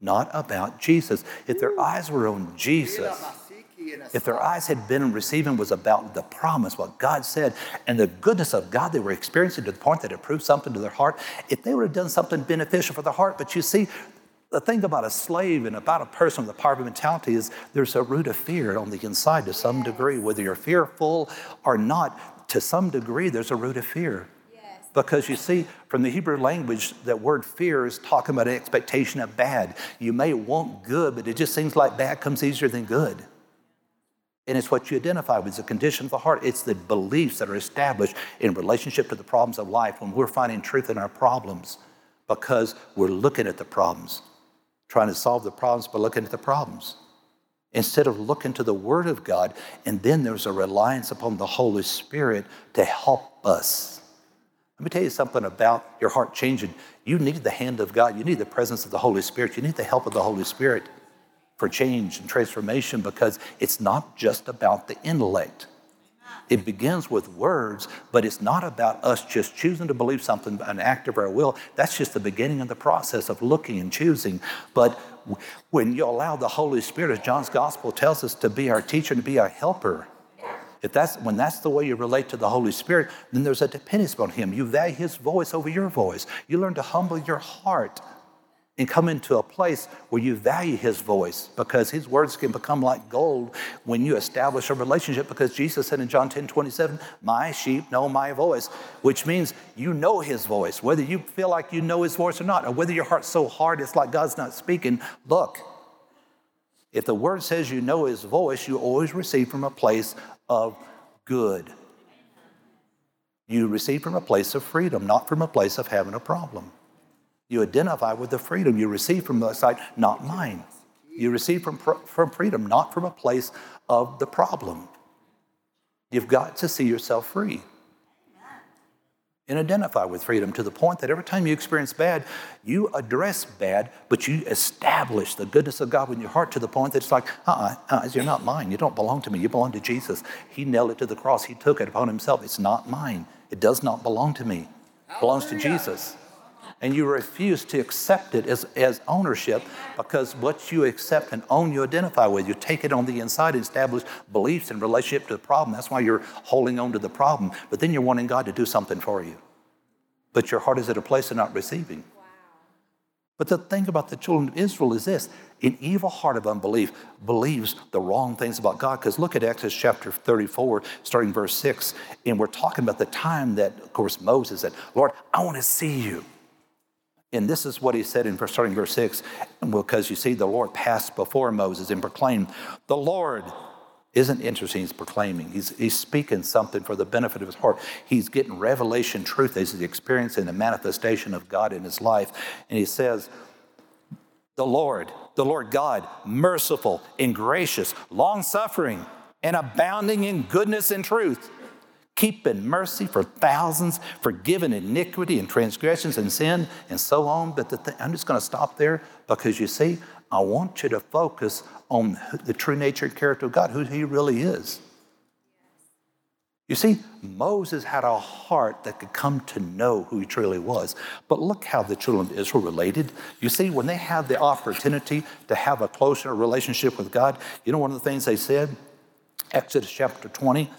not about Jesus. If their eyes were on Jesus, if their eyes had been receiving was about the promise, what God said, and the goodness of God they were experiencing to the point that it proved something to their heart, if they would have done something beneficial for their heart. But you see, the thing about a slave and about a person with a poverty mentality is there's a root of fear on the inside to some degree. Whether you're fearful or not, to some degree, there's a root of fear. Because you see, from the Hebrew language, that word fear is talking about an expectation of bad. You may want good, but it just seems like bad comes easier than good. And it's what you identify with, the condition of the heart. It's the beliefs that are established in relationship to the problems of life when we're finding truth in our problems because we're looking at the problems, trying to solve the problems by looking at the problems, instead of looking to the Word of God. And then there's a reliance upon the Holy Spirit to help us. Let me tell you something about your heart changing. You need the hand of God. You need the presence of the Holy Spirit. You need the help of the Holy Spirit for change and transformation, because it's not just about the intellect. It begins with words, but it's not about us just choosing to believe something, an act of our will. That's just the beginning of the process of looking and choosing. But when you allow the Holy Spirit, as John's gospel tells us, to be our teacher and to be our helper, if that's when that's the way you relate to the Holy Spirit, then there's a dependence upon Him. You value His voice over your voice. You learn to humble your heart and come into a place where you value His voice, because His words can become like gold when you establish a relationship, because Jesus said in John ten twenty-seven, my sheep know my voice, which means you know His voice, whether you feel like you know His voice or not, or whether your heart's so hard it's like God's not speaking. Look, if the Word says you know His voice, you always receive from a place of good. You receive from a place of freedom, not from a place of having a problem. You identify with the freedom you receive from the side, not mine. You receive from, from freedom, not from a place of the problem. You've got to see yourself free and identify with freedom, to the point that every time you experience bad, you address bad, but you establish the goodness of God in your heart, to the point that it's like, uh-uh, uh, you're not mine. You don't belong to me. You belong to Jesus. He nailed it to the cross. He took it upon Himself. It's not mine. It does not belong to me. It belongs to Jesus. And you refuse to accept it as, as ownership, because what you accept and own, you identify with. You take it on the inside and establish beliefs in relationship to the problem. That's why you're holding on to the problem. But then you're wanting God to do something for you. But your heart is at a place of not receiving. Wow. But the thing about the children of Israel is this. An evil heart of unbelief believes the wrong things about God. Because look at Exodus chapter thirty-four, starting verse six. And we're talking about the time that, of course, Moses said, Lord, I want to see you. And this is what he said in starting verse six, because you see the Lord passed before Moses and proclaimed. The Lord isn't interesting, he's proclaiming. He's, he's speaking something for the benefit of his heart. He's getting revelation truth as he's experiencing the manifestation of God in his life. And he says, the Lord, the Lord God, merciful and gracious, long-suffering and abounding in goodness and truth, keeping mercy for thousands, forgiving iniquity and transgressions and sin and so on. But the th- I'm just going to stop there, because you see, I want you to focus on the true nature and character of God, who he really is. You see, Moses had a heart that could come to know who he truly was. But look how the children of Israel related. You see, when they had the opportunity to have a closer relationship with God, you know one of the things they said? Exodus chapter twenty,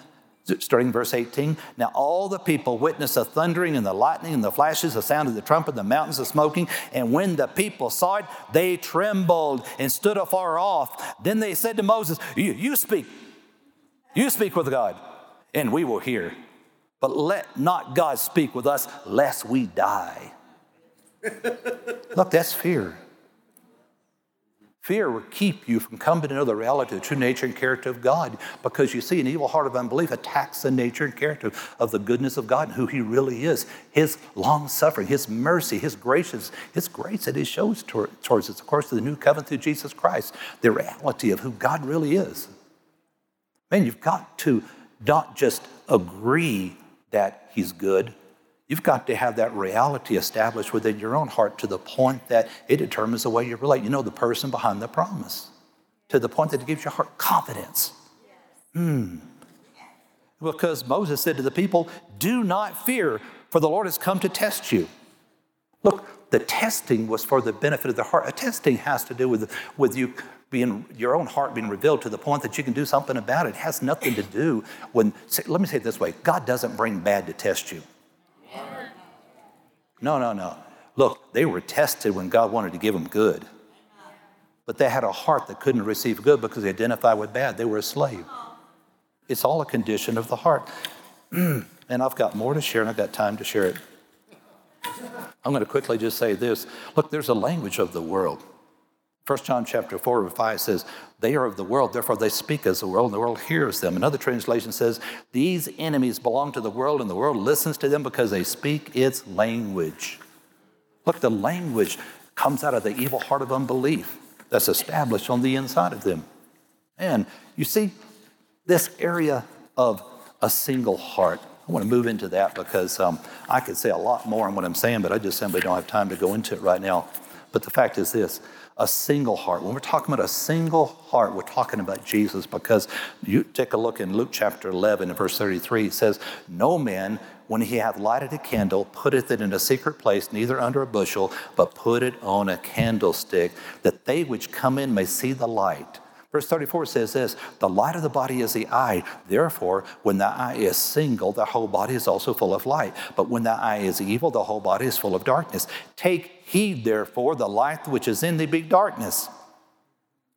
starting verse eighteen. Now all the people witnessed the thundering and the lightning and the flashes, the sound of the trumpet, the mountains of smoking. And when the people saw it, they trembled and stood afar off. Then they said to Moses, you, you speak. You speak with God, and we will hear. But let not God speak with us, lest we die. Look, that's fear. Fear will keep you from coming to know the reality of the true nature and character of God, because you see, an evil heart of unbelief attacks the nature and character of the goodness of God and who he really is, his long-suffering, his mercy, his graciousness, his grace that he shows towards us, of course, the new covenant through Jesus Christ, the reality of who God really is. Man, you've got to not just agree that he's good. You've got to have that reality established within your own heart to the point that it determines the way you relate. You know, the person behind the promise, to the point that it gives your heart confidence. Mm. Because Moses said to the people, do not fear, for the Lord has come to test you. Look, the testing was for the benefit of the heart. A testing has to do with, with you being, your own heart being revealed to the point that you can do something about it. It has nothing to do when, let me say it this way, God doesn't bring bad to test you. No, no, no. Look, they were tested when God wanted to give them good. But they had a heart that couldn't receive good because they identified with bad. They were a slave. It's all a condition of the heart. And I've got more to share, and I've got time to share it. I'm going to quickly just say this. Look, there's a language of the world. First John chapter four and five says, they are of the world, therefore they speak as the world, and the world hears them. Another translation says, these enemies belong to the world, and the world listens to them because they speak its language. Look, the language comes out of the evil heart of unbelief that's established on the inside of them. And you see, this area of a single heart, I want to move into that because um, I could say a lot more on what I'm saying, but I just simply don't have time to go into it right now. But the fact is this. A single heart. When we're talking about a single heart, we're talking about Jesus, because you take a look in Luke chapter eleven and verse thirty-three. It says, no man, when he hath lighted a candle, putteth it in a secret place, neither under a bushel, but put it on a candlestick, that they which come in may see the light. Verse thirty-four says this, the light of the body is the eye. Therefore, when the eye is single, the whole body is also full of light. But when the eye is evil, the whole body is full of darkness. Take heed, therefore, the light which is in thee be darkness.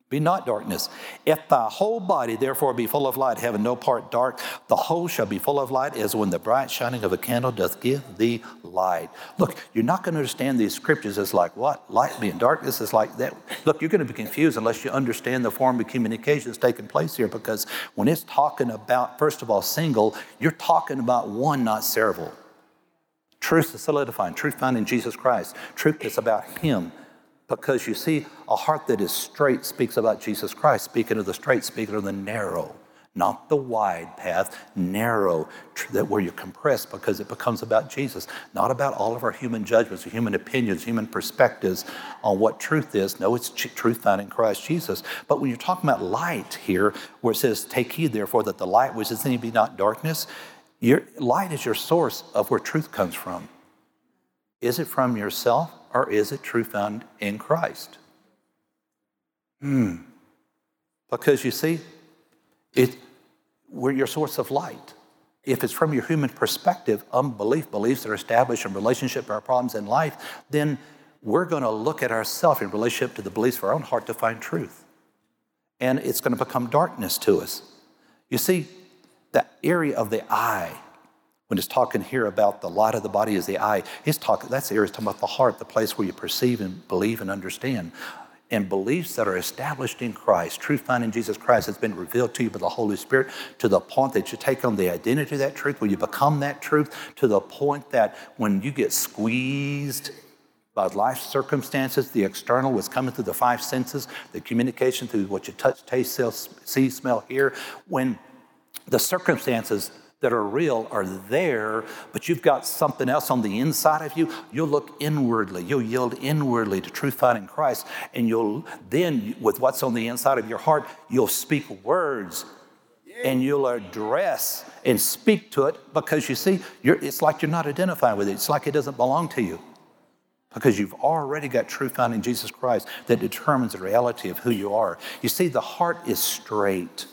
Be not darkness. If thy whole body, therefore, be full of light, having no part dark, the whole shall be full of light, as when the bright shining of a candle doth give thee light. Look, you're not going to understand these scriptures as like what? Light being darkness is like that. Look, you're going to be confused unless you understand the form of communication that's taking place here, because when it's talking about, first of all, single, you're talking about one, not several. Truth is solidifying, truth found in Jesus Christ. Truth is about him. Because you see, a heart that is straight speaks about Jesus Christ, speaking of the straight, speaking of the narrow, not the wide path, narrow, that where you're compressed, because it becomes about Jesus, not about all of our human judgments, or human opinions, human perspectives on what truth is. No, it's truth found in Christ Jesus. But when you're talking about light here, where it says, take heed, therefore, that the light which is in you be not darkness, your light is your source of where truth comes from. Is it from yourself? Or is it truth found in Christ? Hmm. Because you see, it, we're your source of light. If it's from your human perspective, unbelief, beliefs that are established in relationship to our problems in life, then we're going to look at ourselves in relationship to the beliefs of our own heart to find truth. And it's going to become darkness to us. You see, the area of the eye, when it's talking here about the light of the body is the eye, it's talking, that's the area, it's talking about the heart, the place where you perceive and believe and understand. And beliefs that are established in Christ, truth found in Jesus Christ, has been revealed to you by the Holy Spirit, to the point that you take on the identity of that truth, where you become that truth, to the point that when you get squeezed by life circumstances, the external was coming through the five senses, the communication through what you touch, taste, see, smell, hear, when the circumstances that are real are there, but you've got something else on the inside of you. You'll look inwardly. You'll yield inwardly to truth found in Christ. And you'll then, with what's on the inside of your heart, you'll speak words and you'll address and speak to it, because you see, you're, it's like you're not identifying with it. It's like it doesn't belong to you, because you've already got truth found in Jesus Christ that determines the reality of who you are. You see, the heart is straight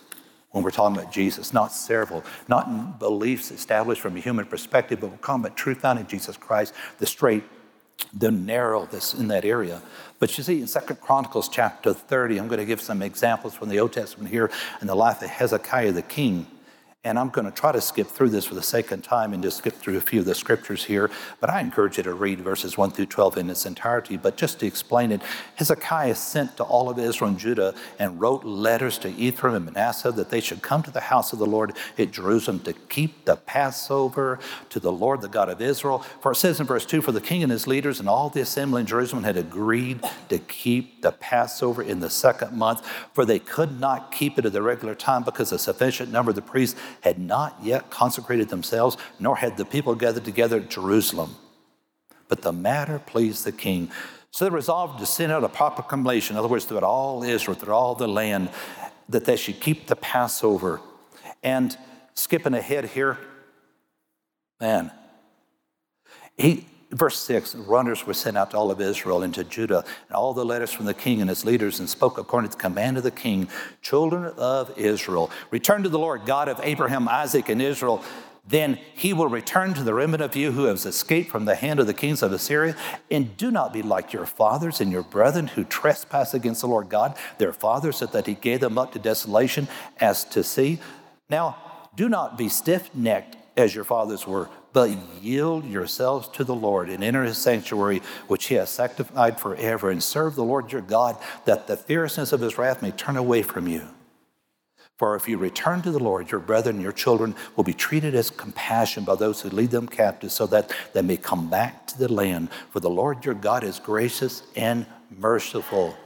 when we're talking about Jesus, not several, not beliefs established from a human perspective, but we're talking about truth found in Jesus Christ, the straight, the narrow that's in that area. But you see, in Second Chronicles chapter thirty, I'm going to give some examples from the Old Testament here in the life of Hezekiah the king. And I'm going to try to skip through this for the sake of time and just skip through a few of the scriptures here. But I encourage you to read verses one through twelve in its entirety. But just to explain it, Hezekiah sent to all of Israel and Judah and wrote letters to Ephraim and Manasseh that they should come to the house of the Lord at Jerusalem to keep the Passover to the Lord, the God of Israel. For it says in verse two, for the king and his leaders and all the assembly in Jerusalem had agreed to keep the Passover in the second month, for they could not keep it at the regular time because a sufficient number of the priests had not yet consecrated themselves, nor had the people gathered together at Jerusalem. But the matter pleased the king. So they resolved to send out a proclamation, in other words, throughout all Israel, throughout all the land, that they should keep the Passover. And skipping ahead here, man, he... Verse six, runners were sent out to all of Israel and to Judah, and all the letters from the king and his leaders, and spoke according to the command of the king, children of Israel, return to the Lord God of Abraham, Isaac, and Israel. Then he will return to the remnant of you who has escaped from the hand of the kings of Assyria. And do not be like your fathers and your brethren who trespass against the Lord God, their fathers, so that he gave them up to desolation as to sea. Now, do not be stiff-necked as your fathers were, but yield yourselves to the Lord and enter his sanctuary, which he has sanctified forever, and serve the Lord your God, that the fierceness of his wrath may turn away from you. For if you return to the Lord, your brethren and your children will be treated as compassion by those who lead them captive, so that they may come back to the land. For the Lord your God is gracious and merciful.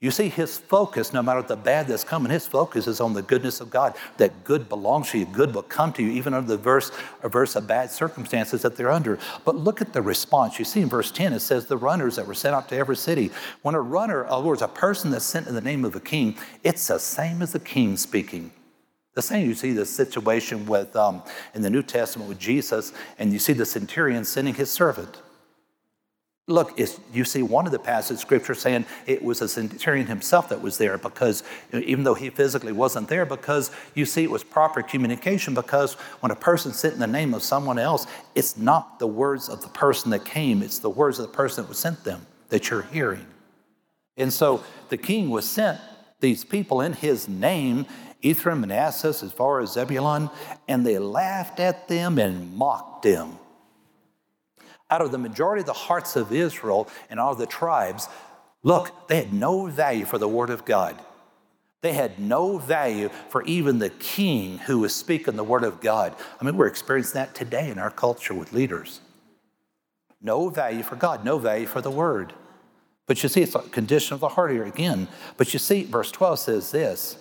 You see, his focus, no matter the bad that's coming, his focus is on the goodness of God, that good belongs to you, good will come to you, even under the verse, a verse of bad circumstances that they're under. But look at the response. You see in verse ten, it says the runners that were sent out to every city. When a runner, in other words, a person that's sent in the name of a king, it's the same as the king speaking. The same, you see the situation with um, in the New Testament with Jesus, and you see the centurion sending his servant. Look, it's, you see one of the passages of Scripture saying it was a centurion himself that was there, because even though he physically wasn't there, because you see it was proper communication, because when a person sent in the name of someone else, it's not the words of the person that came, it's the words of the person that was sent them that you're hearing. And so the king was sent these people in his name, Ephraim, Manasseh, as far as Zebulun, and they laughed at them and mocked them. Out of the majority of the hearts of Israel and all the tribes, look, they had no value for the word of God. They had no value for even the king who was speaking the word of God. I mean, we're experiencing that today in our culture with leaders. No value for God, no value for the word. But you see, it's a condition of the heart here again. But you see, verse twelve says this.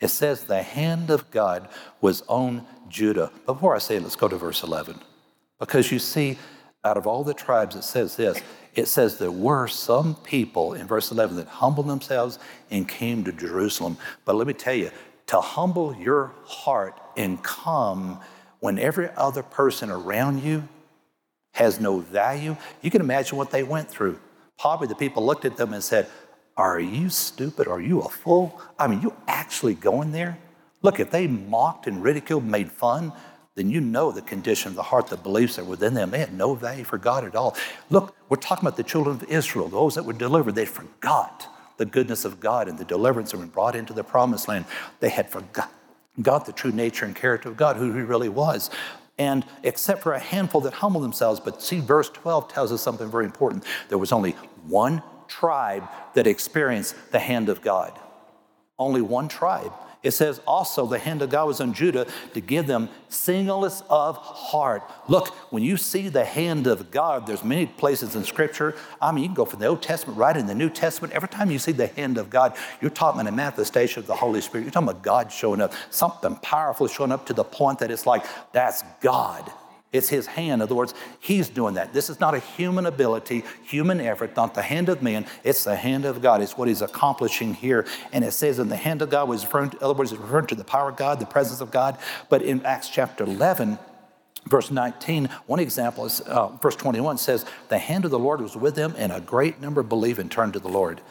It says the hand of God was on Judah. But before I say it, let's go to verse eleven. Because you see, out of all the tribes, it says this. It says there were some people in verse eleven that humbled themselves and came to Jerusalem. But let me tell you, to humble your heart and come when every other person around you has no value, you can imagine what they went through. Probably the people looked at them and said, are you stupid? Are you a fool? I mean, you actually going there? Look, if they mocked and ridiculed, made fun, then you know the condition of the heart, the beliefs that were within them. They had no value for God at all. Look, we're talking about the children of Israel, those that were delivered. They forgot the goodness of God and the deliverance that were brought into the promised land. They had forgot the true nature and character of God, who he really was. And except for a handful that humbled themselves, but see, verse twelve tells us something very important. There was only one tribe that experienced the hand of God. Only one tribe. It says also the hand of God was on Judah to give them singleness of heart. Look, when you see the hand of God, there's many places in Scripture. I mean, you can go from the Old Testament right in the New Testament. Every time you see the hand of God, you're talking about a manifestation of the Holy Spirit. You're talking about God showing up, something powerful showing up to the point that it's like, that's God. It's his hand. In other words, he's doing that. This is not a human ability, human effort, not the hand of man. It's the hand of God. It's what he's accomplishing here. And it says in the hand of God, was referring to, in other words, it's referring to the power of God, the presence of God. But in Acts chapter eleven, verse nineteen, one example is uh, verse twenty-one says, the hand of the Lord was with them, and a great number believed and turned to the Lord.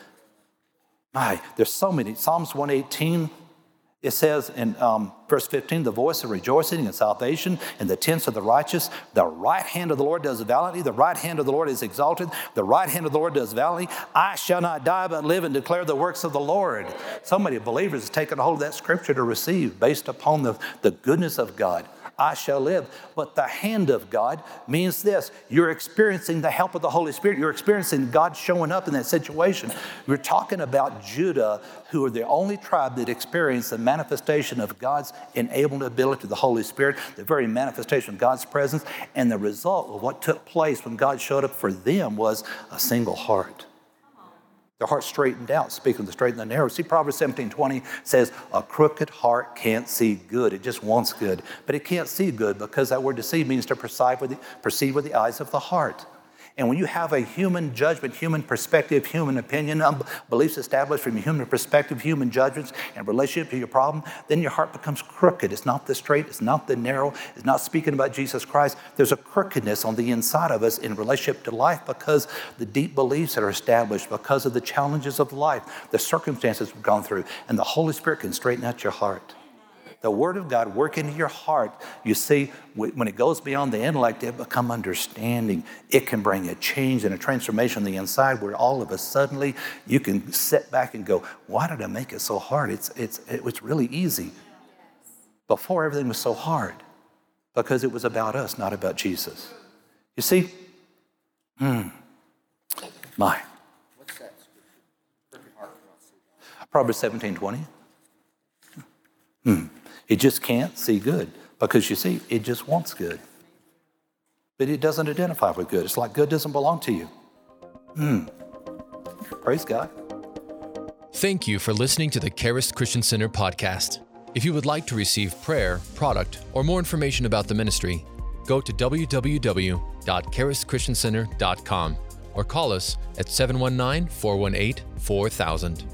My, there's so many. Psalms one eighteen, it says in um, verse fifteen, the voice of rejoicing and salvation in the tents of the righteous. The right hand of the Lord does valiantly. The right hand of the Lord is exalted. The right hand of the Lord does valiantly. I shall not die but live and declare the works of the Lord. So many believers have taken hold of that scripture to receive based upon the, the goodness of God. I shall live. But the hand of God means this. You're experiencing the help of the Holy Spirit. You're experiencing God showing up in that situation. We're talking about Judah, who are the only tribe that experienced the manifestation of God's enabling ability, the Holy Spirit, the very manifestation of God's presence. And the result of what took place when God showed up for them was a single heart. Their heart straightened out, speaking of the straight and the narrow. See, Proverbs seventeen twenty says, a crooked heart can't see good. It just wants good. But it can't see good because that word to see means to perceive with the, perceive with the eyes of the heart. And when you have a human judgment, human perspective, human opinion, um, beliefs established from your human perspective, human judgments, and relationship to your problem, then your heart becomes crooked. It's not the straight. It's not the narrow. It's not speaking about Jesus Christ. There's a crookedness on the inside of us in relationship to life because the deep beliefs that are established, because of the challenges of life, the circumstances we've gone through, and the Holy Spirit can straighten out your heart. The Word of God work into your heart. You see, when it goes beyond the intellect, it becomes understanding. It can bring a change and a transformation on the inside where all of a sudden you can sit back and go, why did I make it so hard? It's, it's, it's really easy. Before, everything was so hard because it was about us, not about Jesus. You see? Hmm. My. What's that scripture? Proverbs seventeen twenty. Hmm. It just can't see good because, you see, it just wants good. But it doesn't identify with good. It's like good doesn't belong to you. Hmm. Praise God. Thank you for listening to the Charis Christian Center podcast. If you would like to receive prayer, product, or more information about the ministry, go to w w w dot charis christian center dot com or call us at seven one nine, four one eight, four thousand.